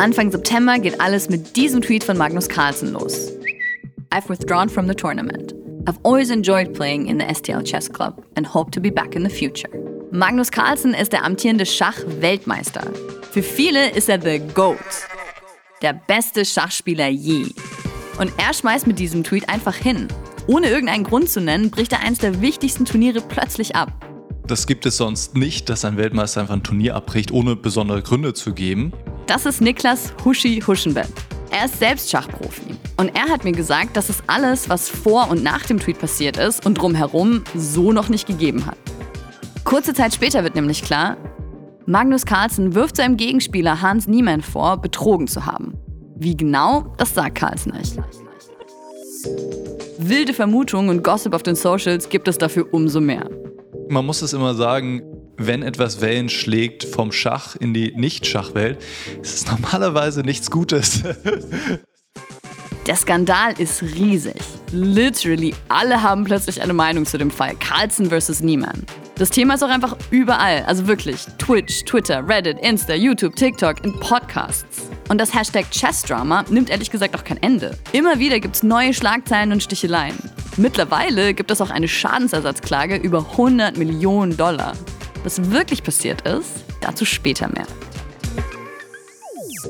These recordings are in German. Anfang September geht alles mit diesem Tweet von Magnus Carlsen los. I've withdrawn from the tournament. I've always enjoyed playing in the STL Chess Club and hope to be back in the future. Magnus Carlsen ist der amtierende Schach-Weltmeister. Für viele ist er the GOAT. Der beste Schachspieler je. Und er schmeißt mit diesem Tweet einfach hin. Ohne irgendeinen Grund zu nennen, bricht er eines der wichtigsten Turniere plötzlich ab. Das gibt es sonst nicht, dass ein Weltmeister einfach ein Turnier abbricht, ohne besondere Gründe zu geben. Das ist Niklas Huschenbeth. Er ist selbst Schachprofi. Und er hat mir gesagt, dass es alles, was vor und nach dem Tweet passiert ist und drumherum, so noch nicht gegeben hat. Kurze Zeit später wird nämlich klar, Magnus Carlsen wirft seinem Gegenspieler Hans Niemann vor, betrogen zu haben. Wie genau, das sagt Carlsen nicht. Wilde Vermutungen und Gossip auf den Socials gibt es dafür umso mehr. Man muss es immer sagen, wenn etwas Wellen schlägt vom Schach in die Nicht-Schachwelt, ist es normalerweise nichts Gutes. Der Skandal ist riesig. Literally alle haben plötzlich eine Meinung zu dem Fall. Carlsen vs. Niemann. Das Thema ist auch einfach überall, also wirklich. Twitch, Twitter, Reddit, Insta, YouTube, TikTok, in Podcasts. Und das Hashtag Chess-Drama nimmt ehrlich gesagt auch kein Ende. Immer wieder gibt's neue Schlagzeilen und Sticheleien. Mittlerweile gibt es auch eine Schadensersatzklage über 100 Millionen Dollar. Was wirklich passiert ist, dazu später mehr.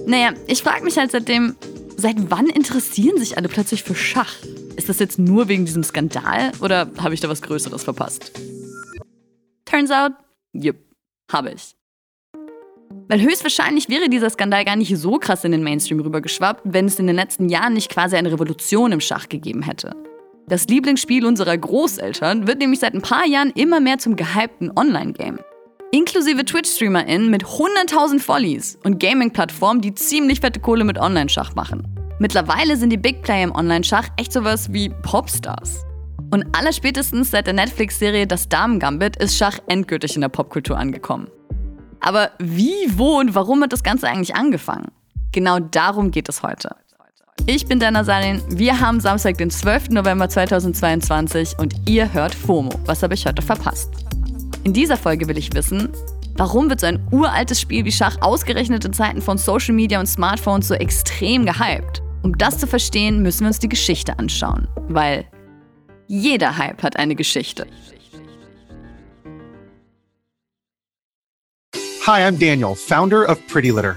Naja, ich frage mich halt seitdem, seit wann interessieren sich alle plötzlich für Schach? Ist das jetzt nur wegen diesem Skandal oder habe ich da was Größeres verpasst? Turns out, yep, habe ich. Weil höchstwahrscheinlich wäre dieser Skandal gar nicht so krass in den Mainstream rübergeschwappt, wenn es in den letzten Jahren nicht quasi eine Revolution im Schach gegeben hätte. Das Lieblingsspiel unserer Großeltern wird nämlich seit ein paar Jahren immer mehr zum gehypten Online-Game. Inklusive Twitch-StreamerInnen mit 100.000 Follies und Gaming-Plattformen, die ziemlich fette Kohle mit Online-Schach machen. Mittlerweile sind die Big Player im Online-Schach echt sowas wie Popstars. Und allerspätestens seit der Netflix-Serie Das Damengambit ist Schach endgültig in der Popkultur angekommen. Aber wie, wo und warum hat das Ganze eigentlich angefangen? Genau darum geht es heute. Ich bin Dena Zarrin, wir haben Samstag, den 12. November 2022 und ihr hört FOMO. Was habe ich heute verpasst? In dieser Folge will ich wissen, warum wird so ein uraltes Spiel wie Schach ausgerechnet in Zeiten von Social Media und Smartphones so extrem gehypt? Um das zu verstehen, müssen wir uns die Geschichte anschauen, weil jeder Hype hat eine Geschichte. Hi, I'm Daniel, founder of Pretty Litter.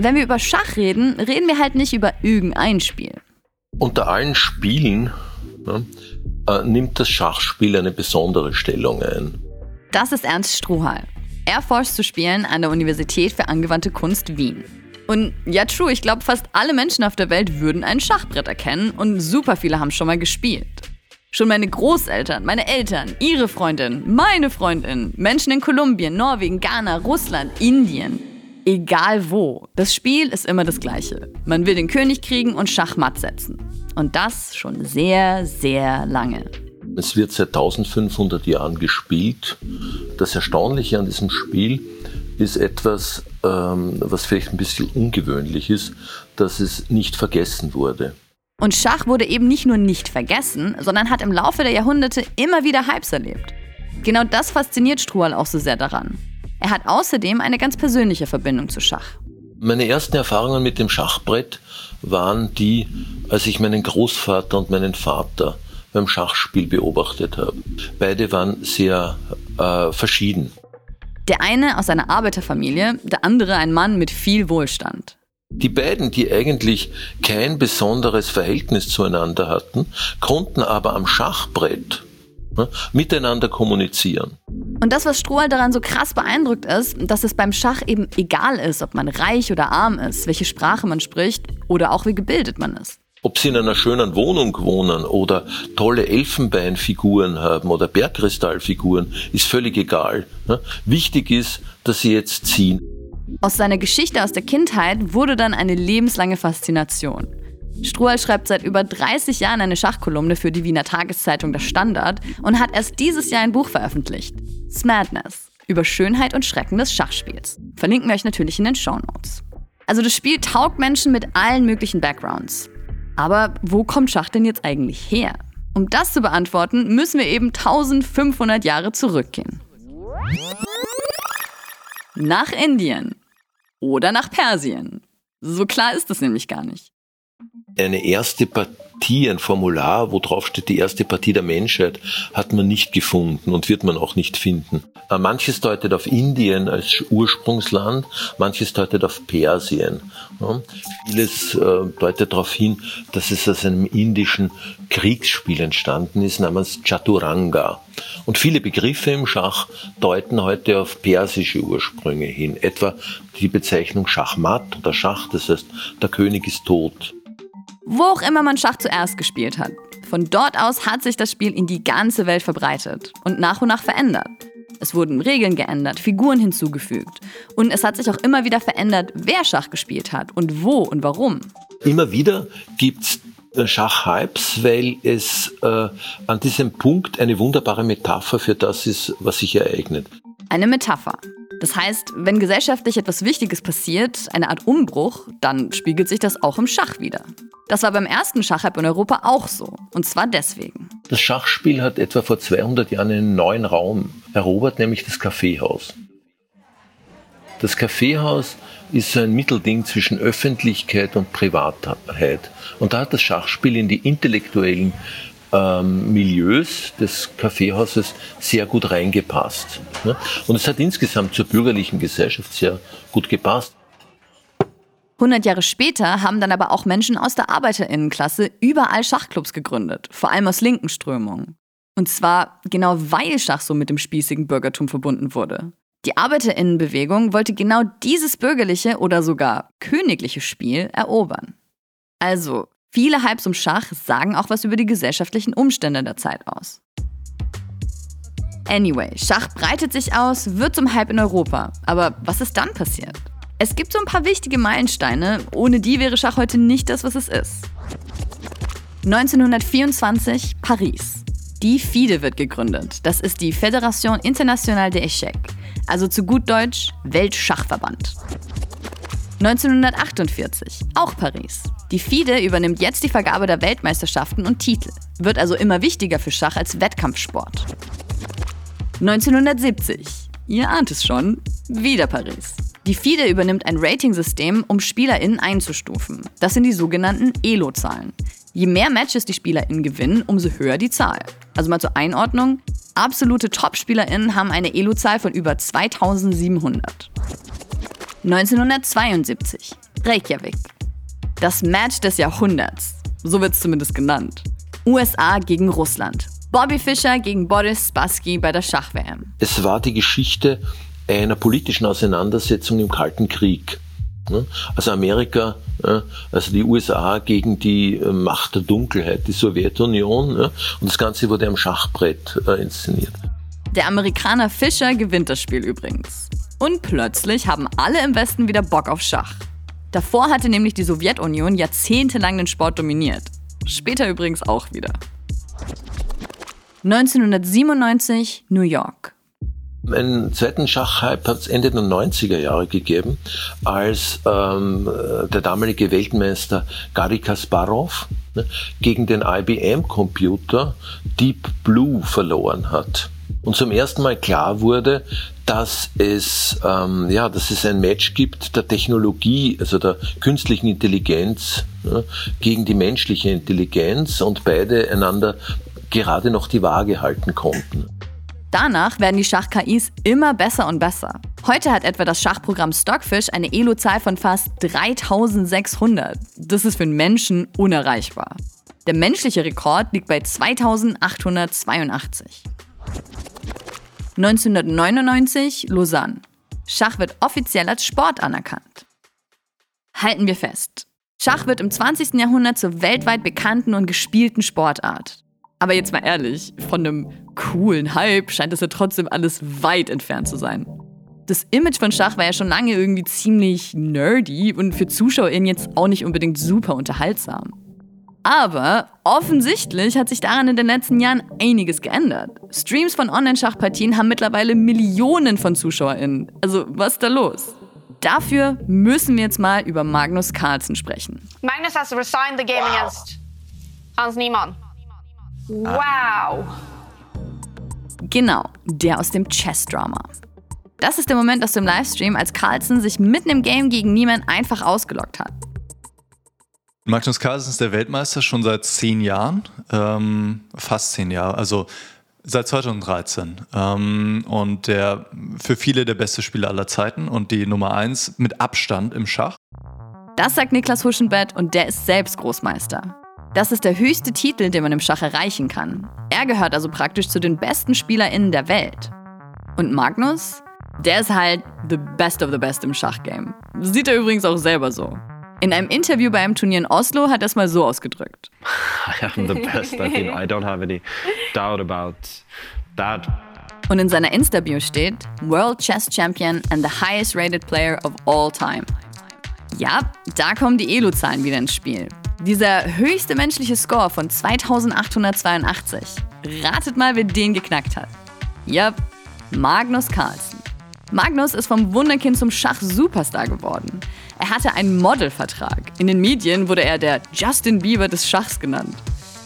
Wenn wir über Schach reden, reden wir halt nicht über irgendein Spiel. Unter allen Spielen, ne, nimmt das Schachspiel eine besondere Stellung ein. Das ist Ernst Strouhal. Er forscht zu Spielen an der Universität für Angewandte Kunst Wien. Und ja, true, ich glaube, fast alle Menschen auf der Welt würden ein Schachbrett erkennen und super viele haben schon mal gespielt. Schon meine Großeltern, meine Eltern, ihre Freundinnen, meine Freundinnen, Menschen in Kolumbien, Norwegen, Ghana, Russland, Indien. Egal wo, das Spiel ist immer das Gleiche. Man will den König kriegen und Schachmatt setzen. Und das schon sehr, sehr lange. Es wird seit 1500 Jahren gespielt. Das Erstaunliche an diesem Spiel ist etwas, was vielleicht ein bisschen ungewöhnlich ist, dass es nicht vergessen wurde. Und Schach wurde eben nicht nur nicht vergessen, sondern hat im Laufe der Jahrhunderte immer wieder Hypes erlebt. Genau das fasziniert Strouhal auch so sehr daran. Er hat außerdem eine ganz persönliche Verbindung zu Schach. Meine ersten Erfahrungen mit dem Schachbrett waren die, als ich meinen Großvater und meinen Vater beim Schachspiel beobachtet habe. Beide waren sehr verschieden. Der eine aus einer Arbeiterfamilie, der andere ein Mann mit viel Wohlstand. Die beiden, die eigentlich kein besonderes Verhältnis zueinander hatten, konnten aber am Schachbrett miteinander kommunizieren. Und das, was Strouhal daran so krass beeindruckt ist, dass es beim Schach eben egal ist, ob man reich oder arm ist, welche Sprache man spricht oder auch wie gebildet man ist. Ob sie in einer schönen Wohnung wohnen oder tolle Elfenbeinfiguren haben oder Bergkristallfiguren, ist völlig egal. Wichtig ist, dass sie jetzt ziehen. Aus seiner Geschichte aus der Kindheit wurde dann eine lebenslange Faszination. Strouhal schreibt seit über 30 Jahren eine Schachkolumne für die Wiener Tageszeitung Der Standard und hat erst dieses Jahr ein Buch veröffentlicht, It's Madness, über Schönheit und Schrecken des Schachspiels. Verlinken wir euch natürlich in den Shownotes. Also das Spiel taugt Menschen mit allen möglichen Backgrounds. Aber wo kommt Schach denn jetzt eigentlich her? Um das zu beantworten, müssen wir eben 1500 Jahre zurückgehen. Nach Indien. Oder nach Persien. So klar ist das nämlich gar nicht. Eine erste Partie, ein Formular, wo drauf steht, die erste Partie der Menschheit, hat man nicht gefunden und wird man auch nicht finden. Manches deutet auf Indien als Ursprungsland, manches deutet auf Persien. Vieles deutet darauf hin, dass es aus einem indischen Kriegsspiel entstanden ist, namens Chaturanga. Und viele Begriffe im Schach deuten heute auf persische Ursprünge hin, etwa die Bezeichnung Schachmatt oder Schach, das heißt, der König ist tot. Wo auch immer man Schach zuerst gespielt hat, von dort aus hat sich das Spiel in die ganze Welt verbreitet und nach verändert. Es wurden Regeln geändert, Figuren hinzugefügt und es hat sich auch immer wieder verändert, wer Schach gespielt hat und wo und warum. Immer wieder gibt's Schachhypes, weil es an diesem Punkt eine wunderbare Metapher für das ist, was sich ereignet. Eine Metapher. Das heißt, wenn gesellschaftlich etwas Wichtiges passiert, eine Art Umbruch, dann spiegelt sich das auch im Schach wider. Das war beim ersten Schachhype in Europa auch so. Und zwar deswegen. Das Schachspiel hat etwa vor 200 Jahren einen neuen Raum erobert, nämlich das Kaffeehaus. Das Kaffeehaus ist so ein Mittelding zwischen Öffentlichkeit und Privatheit. Und da hat das Schachspiel in die intellektuellen Milieus des Kaffeehauses sehr gut reingepasst. Und es hat insgesamt zur bürgerlichen Gesellschaft sehr gut gepasst. 100 Jahre später haben dann aber auch Menschen aus der ArbeiterInnenklasse überall Schachclubs gegründet, vor allem aus linken Strömungen. Und zwar genau weil Schach so mit dem spießigen Bürgertum verbunden wurde. Die ArbeiterInnenbewegung wollte genau dieses bürgerliche oder sogar königliche Spiel erobern. Also, viele Hypes um Schach sagen auch was über die gesellschaftlichen Umstände der Zeit aus. Anyway, Schach breitet sich aus, wird zum Hype in Europa. Aber was ist dann passiert? Es gibt so ein paar wichtige Meilensteine, ohne die wäre Schach heute nicht das, was es ist. 1924, Paris. Die FIDE wird gegründet. Das ist die Fédération Internationale des Échecs, also zu gut Deutsch Weltschachverband. 1948, auch Paris. Die FIDE übernimmt jetzt die Vergabe der Weltmeisterschaften und Titel, wird also immer wichtiger für Schach als Wettkampfsport. 1970, ihr ahnt es schon, wieder Paris. Die FIDE übernimmt ein Ratingsystem, um SpielerInnen einzustufen. Das sind die sogenannten Elo-Zahlen. Je mehr Matches die SpielerInnen gewinnen, umso höher die Zahl. Also mal zur Einordnung, absolute Top-SpielerInnen haben eine Elo-Zahl von über 2700. 1972, Reykjavik. Das Match des Jahrhunderts, so wird es zumindest genannt. USA gegen Russland. Bobby Fischer gegen Boris Spassky bei der Schach-WM. Es war die Geschichte einer politischen Auseinandersetzung im Kalten Krieg. Also Amerika, also die USA gegen die Macht der Dunkelheit, die Sowjetunion. Und das Ganze wurde am Schachbrett inszeniert. Der Amerikaner Fischer gewinnt das Spiel übrigens. Und plötzlich haben alle im Westen wieder Bock auf Schach. Davor hatte nämlich die Sowjetunion jahrzehntelang den Sport dominiert. Später übrigens auch wieder. 1997, New York. Einen zweiten Schachhype hat es Ende der 90er Jahre gegeben, als der damalige Weltmeister Garry Kasparov gegen den IBM-Computer Deep Blue verloren hat. Und zum ersten Mal klar wurde, dass es ein Match gibt der Technologie, also der künstlichen Intelligenz, gegen die menschliche Intelligenz und beide einander gerade noch die Waage halten konnten. Danach werden die Schach-KIs immer besser und besser. Heute hat etwa das Schachprogramm Stockfish eine Elo-Zahl von fast 3600. Das ist für einen Menschen unerreichbar. Der menschliche Rekord liegt bei 2882. 1999, Lausanne. Schach wird offiziell als Sport anerkannt. Halten wir fest. Schach wird im 20. Jahrhundert zur weltweit bekannten und gespielten Sportart. Aber jetzt mal ehrlich, von einem coolen Hype scheint es ja trotzdem alles weit entfernt zu sein. Das Image von Schach war ja schon lange irgendwie ziemlich nerdy und für ZuschauerInnen jetzt auch nicht unbedingt super unterhaltsam. Aber offensichtlich hat sich daran in den letzten Jahren einiges geändert. Streams von Online-Schachpartien haben mittlerweile Millionen von ZuschauerInnen. Also, was ist da los? Dafür müssen wir jetzt mal über Magnus Carlsen sprechen. Magnus has resigned the game against Hans Niemann. Wow! Genau, der aus dem Chess-Drama. Das ist der Moment aus dem Livestream, als Carlsen sich mitten im Game gegen Niemann einfach ausgelockt hat. Magnus Carlsen ist der Weltmeister schon seit 10 Jahren, fast 10 Jahre, also seit 2013. Und der für viele der beste Spieler aller Zeiten und die Nummer 1 mit Abstand im Schach. Das sagt Niklas Huschenbeth und der ist selbst Großmeister. Das ist der höchste Titel, den man im Schach erreichen kann. Er gehört also praktisch zu den besten SpielerInnen der Welt. Und Magnus, der ist halt the best of the best im Schachgame. Sieht er übrigens auch selber so. In einem Interview bei einem Turnier in Oslo hat er es mal so ausgedrückt. I am the best. I mean, I don't have any doubt about that. Und in seiner Insta-Bio steht World Chess Champion and the highest rated player of all time. Ja, da kommen die Elo-Zahlen wieder ins Spiel. Dieser höchste menschliche Score von 2882. Ratet mal, wer den geknackt hat. Ja, Magnus Carlsen. Magnus ist vom Wunderkind zum Schach-Superstar geworden. Er hatte einen Modelvertrag. In den Medien wurde er der Justin Bieber des Schachs genannt.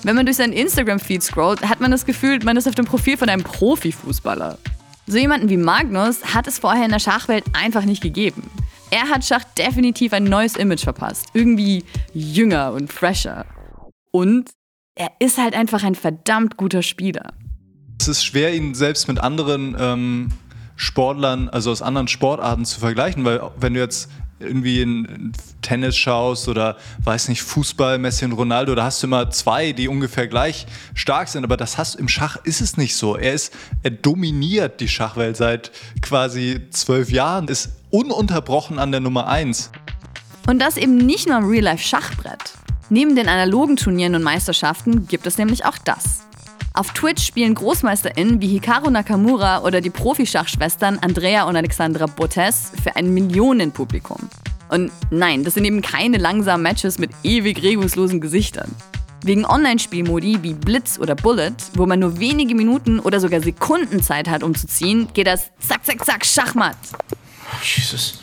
Wenn man durch seinen Instagram-Feed scrollt, hat man das Gefühl, man ist auf dem Profil von einem Profifußballer. So jemanden wie Magnus hat es vorher in der Schachwelt einfach nicht gegeben. Er hat Schach definitiv ein neues Image verpasst. Irgendwie jünger und fresher. Und er ist halt einfach ein verdammt guter Spieler. Es ist schwer, ihn selbst mit anderen Sportlern, also aus anderen Sportarten zu vergleichen, weil wenn du jetzt irgendwie in Tennis schaust oder, weiß nicht, Fußball, Messi und Ronaldo, da hast du immer 2, die ungefähr gleich stark sind, aber das hast im Schach ist es nicht so. Er dominiert die Schachwelt seit quasi 12 Jahren, ist ununterbrochen an der Nummer 1. Und das eben nicht nur im Real-Life-Schachbrett. Neben den analogen Turnieren und Meisterschaften gibt es nämlich auch das. Auf Twitch spielen GroßmeisterInnen wie Hikaru Nakamura oder die Profi-Schachschwestern Andrea und Alexandra Botez für ein Millionenpublikum. Und nein, das sind eben keine langsamen Matches mit ewig regungslosen Gesichtern. Wegen Online-Spielmodi wie Blitz oder Bullet, wo man nur wenige Minuten oder sogar Sekunden Zeit hat, um zu ziehen, geht das zack, zack, zack, Schachmatt. Jesus.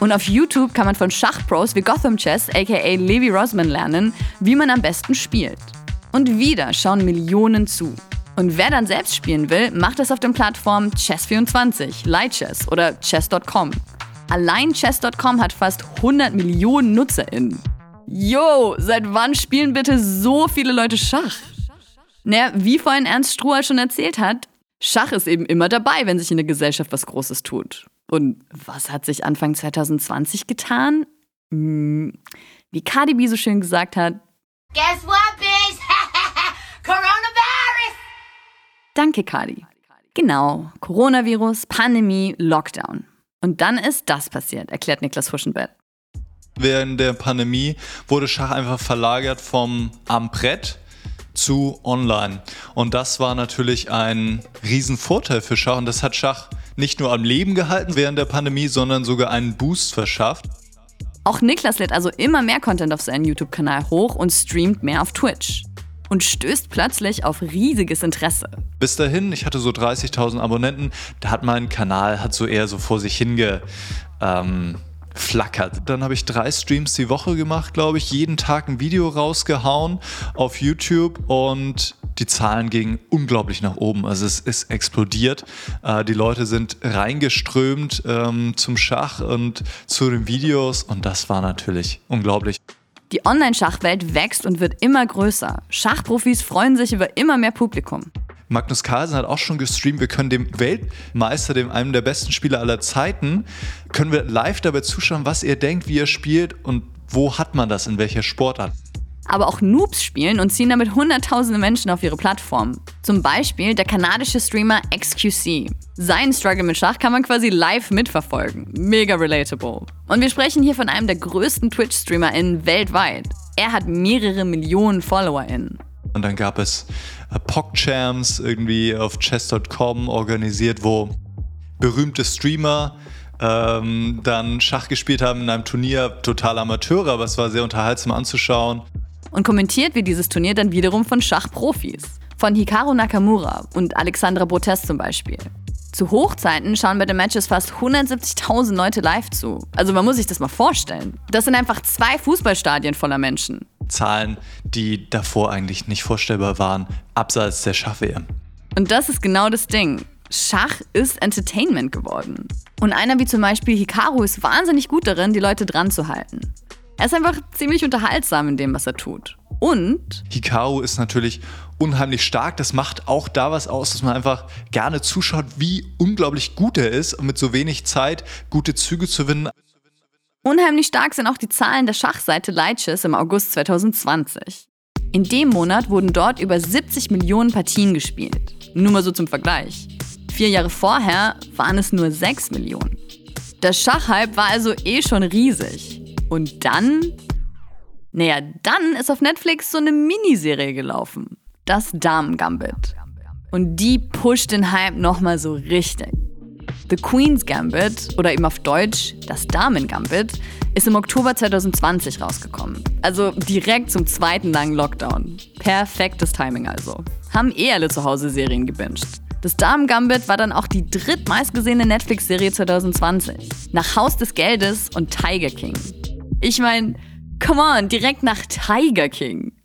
Und auf YouTube kann man von Schachpros wie Gotham Chess, aka Levy Rozman, lernen, wie man am besten spielt. Und wieder schauen Millionen zu. Und wer dann selbst spielen will, macht es auf den Plattformen Chess24, Lichess oder Chess.com. Allein Chess.com hat fast 100 Millionen NutzerInnen. Yo, seit wann spielen bitte so viele Leute Schach? Naja, wie vorhin Ernst Strouhal schon erzählt hat, Schach ist eben immer dabei, wenn sich in der Gesellschaft was Großes tut. Und was hat sich Anfang 2020 getan? Wie Cardi B so schön gesagt hat, Guess what, bitch? Coronavirus! Danke, Cardi. Genau, Coronavirus, Pandemie, Lockdown. Und dann ist das passiert, erklärt Niklas Huschenbeth. Während der Pandemie wurde Schach einfach verlagert vom am Brett zu online. Und das war natürlich ein Riesenvorteil für Schach. Und das hat Schach nicht nur am Leben gehalten während der Pandemie, sondern sogar einen Boost verschafft. Auch Niklas lädt also immer mehr Content auf seinen YouTube-Kanal hoch und streamt mehr auf Twitch. Und stößt plötzlich auf riesiges Interesse. Bis dahin, ich hatte so 30.000 Abonnenten, da hat mein Kanal so eher so vor sich hingeflackert. Dann habe ich 3 Streams die Woche gemacht, glaube ich, jeden Tag ein Video rausgehauen auf YouTube und die Zahlen gingen unglaublich nach oben. Also es ist explodiert. Die Leute sind reingeströmt zum Schach und zu den Videos und das war natürlich unglaublich. Die Online-Schachwelt wächst und wird immer größer. Schachprofis freuen sich über immer mehr Publikum. Magnus Carlsen hat auch schon gestreamt, wir können dem Weltmeister, dem einem der besten Spieler aller Zeiten, können wir live dabei zuschauen, was er denkt, wie er spielt und wo hat man das, in welcher Sportart. Aber auch Noobs spielen und ziehen damit hunderttausende Menschen auf ihre Plattform. Zum Beispiel der kanadische Streamer XQC. Seinen Struggle mit Schach kann man quasi live mitverfolgen. Mega relatable. Und wir sprechen hier von einem der größten Twitch-StreamerInnen weltweit. Er hat mehrere Millionen FollowerInnen. Und dann gab es PogChamps irgendwie auf Chess.com organisiert, wo berühmte Streamer dann Schach gespielt haben in einem Turnier. Total Amateure, aber es war sehr unterhaltsam anzuschauen. und kommentiert wird dieses Turnier dann wiederum von Schachprofis. Von Hikaru Nakamura und Alexandra Botez zum Beispiel. Zu Hochzeiten schauen bei den Matches fast 170.000 Leute live zu. Also man muss sich das mal vorstellen. Das sind einfach 2 Fußballstadien voller Menschen. Zahlen, die davor eigentlich nicht vorstellbar waren, abseits der Schach-WM. Und das ist genau das Ding. Schach ist Entertainment geworden. Und einer wie zum Beispiel Hikaru ist wahnsinnig gut darin, die Leute dran zu halten. Er ist einfach ziemlich unterhaltsam in dem, was er tut. Und Hikaru ist natürlich unheimlich stark. Das macht auch da was aus, dass man einfach gerne zuschaut, wie unglaublich gut er ist, um mit so wenig Zeit gute Züge zu gewinnen. Unheimlich stark sind auch die Zahlen der Schachseite Lichess im August 2020. In dem Monat wurden dort über 70 Millionen Partien gespielt. Nur mal so zum Vergleich. 4 Jahre vorher waren es nur 6 Millionen. Der Schachhype war also eh schon riesig. Und dann? Naja, dann ist auf Netflix so eine Miniserie gelaufen. Das Damengambit. Und die pusht den Hype nochmal so richtig. The Queen's Gambit, oder eben auf Deutsch Das Damengambit, ist im Oktober 2020 rausgekommen. Also direkt zum 2. langen Lockdown. Perfektes Timing also. Haben alle zu Hause Serien gebinged. Das Damengambit war dann auch die drittmeistgesehene Netflix-Serie 2020. Nach Haus des Geldes und Tiger King. Ich meine, come on, direkt nach Tiger King.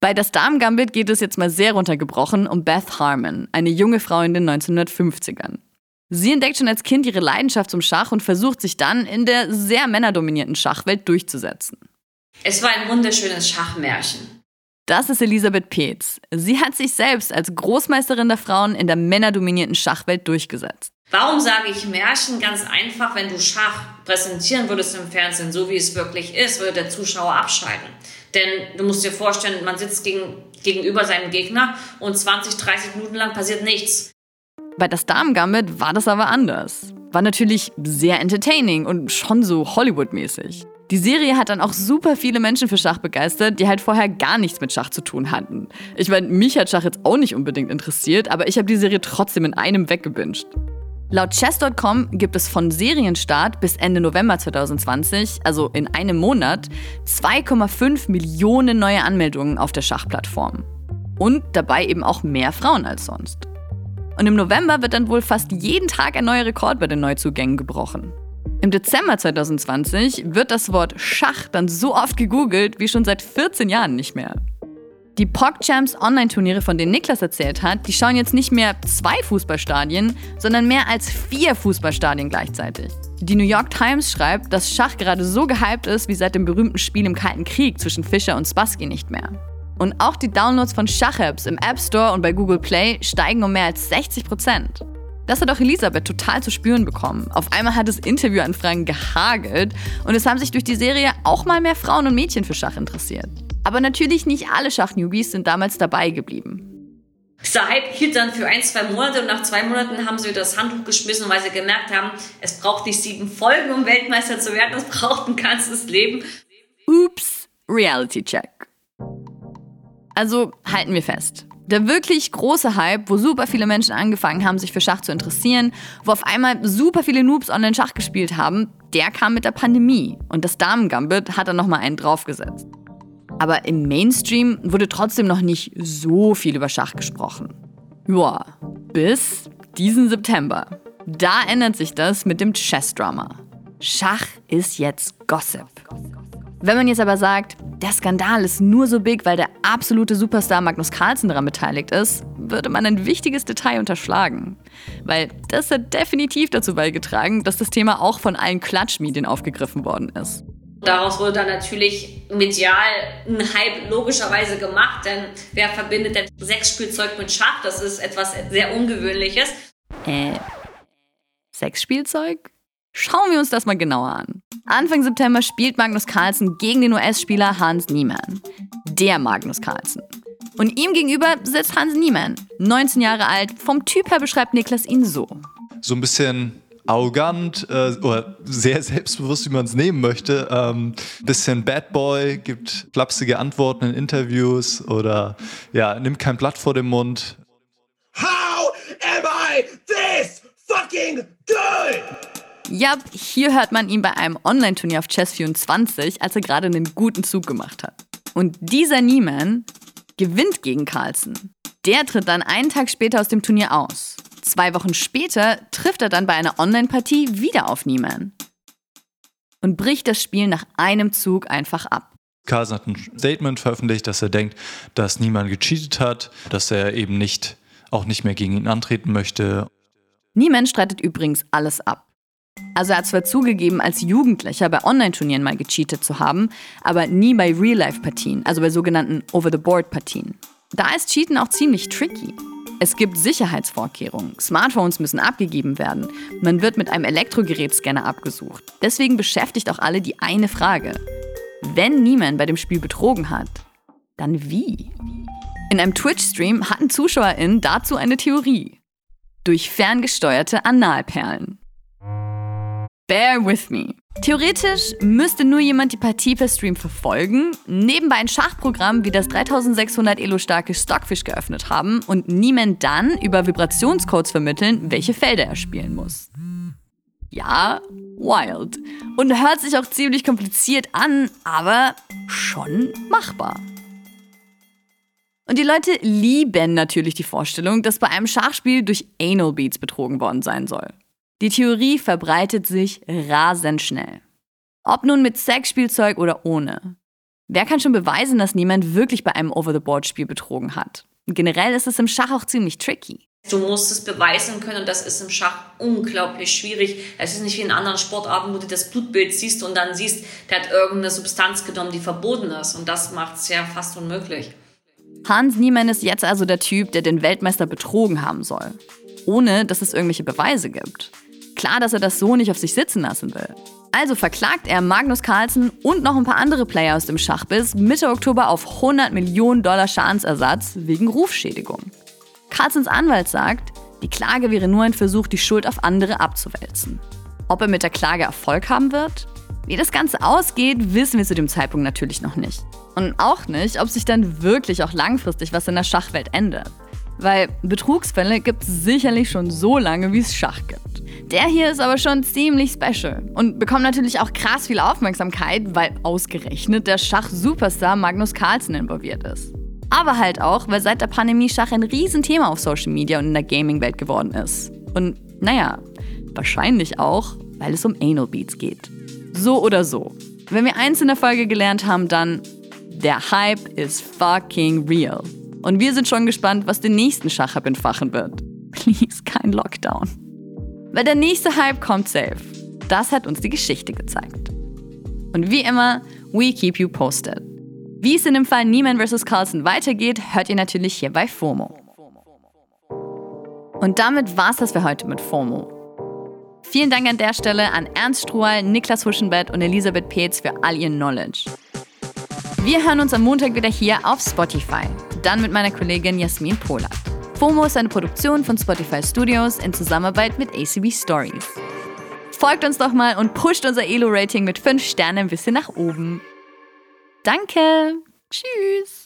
Bei Das Damengambit geht es jetzt mal sehr runtergebrochen um Beth Harmon, eine junge Frau in den 1950ern. Sie entdeckt schon als Kind ihre Leidenschaft zum Schach und versucht sich dann in der sehr männerdominierten Schachwelt durchzusetzen. Es war ein wunderschönes Schachmärchen. Das ist Elisabeth Pähtz. Sie hat sich selbst als Großmeisterin der Frauen in der männerdominierten Schachwelt durchgesetzt. Warum sage ich Märchen? Ganz einfach, wenn du Schach präsentieren würdest im Fernsehen, so wie es wirklich ist, würde der Zuschauer abschalten. Denn du musst dir vorstellen, man sitzt gegenüber seinem Gegner und 20, 30 Minuten lang passiert nichts. Bei Das Damengambit war das aber anders. War natürlich sehr entertaining und schon so Hollywood-mäßig. Die Serie hat dann auch super viele Menschen für Schach begeistert, die halt vorher gar nichts mit Schach zu tun hatten. Ich meine, mich hat Schach jetzt auch nicht unbedingt interessiert, aber ich habe die Serie trotzdem in einem weggebinged. Laut Chess.com gibt es von Serienstart bis Ende November 2020, also in einem Monat, 2,5 Millionen neue Anmeldungen auf der Schachplattform. Und dabei eben auch mehr Frauen als sonst. Und im November wird dann wohl fast jeden Tag ein neuer Rekord bei den Neuzugängen gebrochen. Im Dezember 2020 wird das Wort Schach dann so oft gegoogelt wie schon seit 14 Jahren nicht mehr. Die PogChamps Online-Turniere, von denen Niklas erzählt hat, die schauen jetzt nicht mehr 2 Fußballstadien, sondern mehr als 4 Fußballstadien gleichzeitig. Die New York Times schreibt, dass Schach gerade so gehypt ist wie seit dem berühmten Spiel im Kalten Krieg zwischen Fischer und Spassky nicht mehr. Und auch die Downloads von Schach-Apps im App Store und bei Google Play steigen um mehr als 60%. Das hat auch Elisabeth total zu spüren bekommen. Auf einmal hat es Interviewanfragen gehagelt und es haben sich durch die Serie auch mal mehr Frauen und Mädchen für Schach interessiert. Aber natürlich nicht alle Schachnewbies sind damals dabei geblieben. Der Hype hielt dann für 1, 2 Monate und nach 2 Monaten haben sie das Handtuch geschmissen, weil sie gemerkt haben, es braucht nicht 7 Folgen, um Weltmeister zu werden, es braucht ein ganzes Leben. Ups, Reality Check. Also halten wir fest. Der wirklich große Hype, wo super viele Menschen angefangen haben, sich für Schach zu interessieren, wo auf einmal super viele Noobs online Schach gespielt haben, der kam mit der Pandemie. Und das Damengambit hat dann nochmal einen draufgesetzt. Aber im Mainstream wurde trotzdem noch nicht so viel über Schach gesprochen. Joa, bis diesen September. Da ändert sich das mit dem Chess-Drama. Schach ist jetzt Gossip. Wenn man jetzt aber sagt, der Skandal ist nur so big, weil der absolute Superstar Magnus Carlsen daran beteiligt ist, würde man ein wichtiges Detail unterschlagen. Weil das hat definitiv dazu beigetragen, dass das Thema auch von allen Klatschmedien aufgegriffen worden ist. Daraus wurde dann natürlich medial ein Hype logischerweise gemacht, denn wer verbindet denn Sexspielzeug mit Schach? Das ist etwas sehr Ungewöhnliches. Sexspielzeug? Schauen wir uns das mal genauer an. Anfang September spielt Magnus Carlsen gegen den US-Spieler Hans Niemann. Der Magnus Carlsen. Und ihm gegenüber sitzt Hans Niemann, 19 Jahre alt. Vom Typ her beschreibt Niklas ihn so. So ein bisschen arrogant oder sehr selbstbewusst, wie man es nehmen möchte. Bisschen Bad Boy, gibt flapsige Antworten in Interviews oder ja, nimmt kein Blatt vor den Mund. How am I this fucking good? Ja, hier hört man ihn bei einem Online-Turnier auf Chess24, als er gerade einen guten Zug gemacht hat. Und dieser Niemann gewinnt gegen Carlsen. Der tritt dann einen Tag später aus dem Turnier aus. 2 Wochen später trifft er dann bei einer Online-Partie wieder auf Niemann und bricht das Spiel nach einem Zug einfach ab. Carlsen hat ein Statement veröffentlicht, dass er denkt, dass Niemann gecheatet hat, dass er eben auch nicht mehr gegen ihn antreten möchte. Niemann streitet übrigens alles ab. Also er hat zwar zugegeben, als Jugendlicher bei Online-Turnieren mal gecheatet zu haben, aber nie bei Real-Life-Partien, also bei sogenannten Over-the-Board-Partien. Da ist Cheaten auch ziemlich tricky. Es gibt Sicherheitsvorkehrungen. Smartphones müssen abgegeben werden. Man wird mit einem Elektrogerätscanner abgesucht. Deswegen beschäftigt auch alle die eine Frage. Wenn Niemann bei dem Spiel betrogen hat, dann wie? In einem Twitch-Stream hatten ZuschauerInnen dazu eine Theorie. Durch ferngesteuerte Analperlen. Bear with me. Theoretisch müsste nur jemand die Partie per Stream verfolgen, nebenbei ein Schachprogramm wie das 3600 Elo starke Stockfish geöffnet haben und niemand dann über Vibrationscodes vermitteln, welche Felder er spielen muss. Ja, wild. Und hört sich auch ziemlich kompliziert an, aber schon machbar. Und die Leute lieben natürlich die Vorstellung, dass bei einem Schachspiel durch Anal Beats betrogen worden sein soll. Die Theorie verbreitet sich rasend schnell. Ob nun mit Sexspielzeug oder ohne. Wer kann schon beweisen, dass niemand wirklich bei einem Over-the-Board-Spiel betrogen hat? Generell ist es im Schach auch ziemlich tricky. Du musst es beweisen können und das ist im Schach unglaublich schwierig. Es ist nicht wie in anderen Sportarten, wo du das Blutbild siehst und dann siehst, der hat irgendeine Substanz genommen, die verboten ist. Und das macht es ja fast unmöglich. Hans Niemann ist jetzt also der Typ, der den Weltmeister betrogen haben soll. Ohne, dass es irgendwelche Beweise gibt. Klar, dass er das so nicht auf sich sitzen lassen will. Also verklagt er Magnus Carlsen und noch ein paar andere Player aus dem Schachbiz Mitte Oktober auf 100 Millionen Dollar Schadensersatz wegen Rufschädigung. Carlsens Anwalt sagt, die Klage wäre nur ein Versuch, die Schuld auf andere abzuwälzen. Ob er mit der Klage Erfolg haben wird? Wie das Ganze ausgeht, wissen wir zu dem Zeitpunkt natürlich noch nicht. Und auch nicht, ob sich dann wirklich auch langfristig was in der Schachwelt ändert. Weil Betrugsfälle gibt es sicherlich schon so lange, wie es Schach gibt. Der hier ist aber schon ziemlich special und bekommt natürlich auch krass viel Aufmerksamkeit, weil ausgerechnet der Schach-Superstar Magnus Carlsen involviert ist. Aber halt auch, weil seit der Pandemie Schach ein Riesenthema auf Social Media und in der Gaming-Welt geworden ist. Und naja, wahrscheinlich auch, weil es um Anal Beats geht. So oder so. Wenn wir eins in der Folge gelernt haben, dann: der Hype ist fucking real. Und wir sind schon gespannt, was den nächsten Schachhype entfachen wird. Please, kein Lockdown. Weil der nächste Hype kommt safe. Das hat uns die Geschichte gezeigt. Und wie immer, we keep you posted. Wie es in dem Fall Niemann vs. Carlsen weitergeht, hört ihr natürlich hier bei FOMO. Und damit war's das für heute mit FOMO. Vielen Dank an der Stelle an Ernst Strouhal, Niklas Huschenbeth und Elisabeth Pähtz für all ihr Knowledge. Wir hören uns am Montag wieder hier auf Spotify. Dann mit meiner Kollegin Jasmin Polat. FOMO ist eine Produktion von Spotify Studios in Zusammenarbeit mit ACB Stories. Folgt uns doch mal und pusht unser Elo-Rating mit 5 Sternen ein bisschen nach oben. Danke. Tschüss.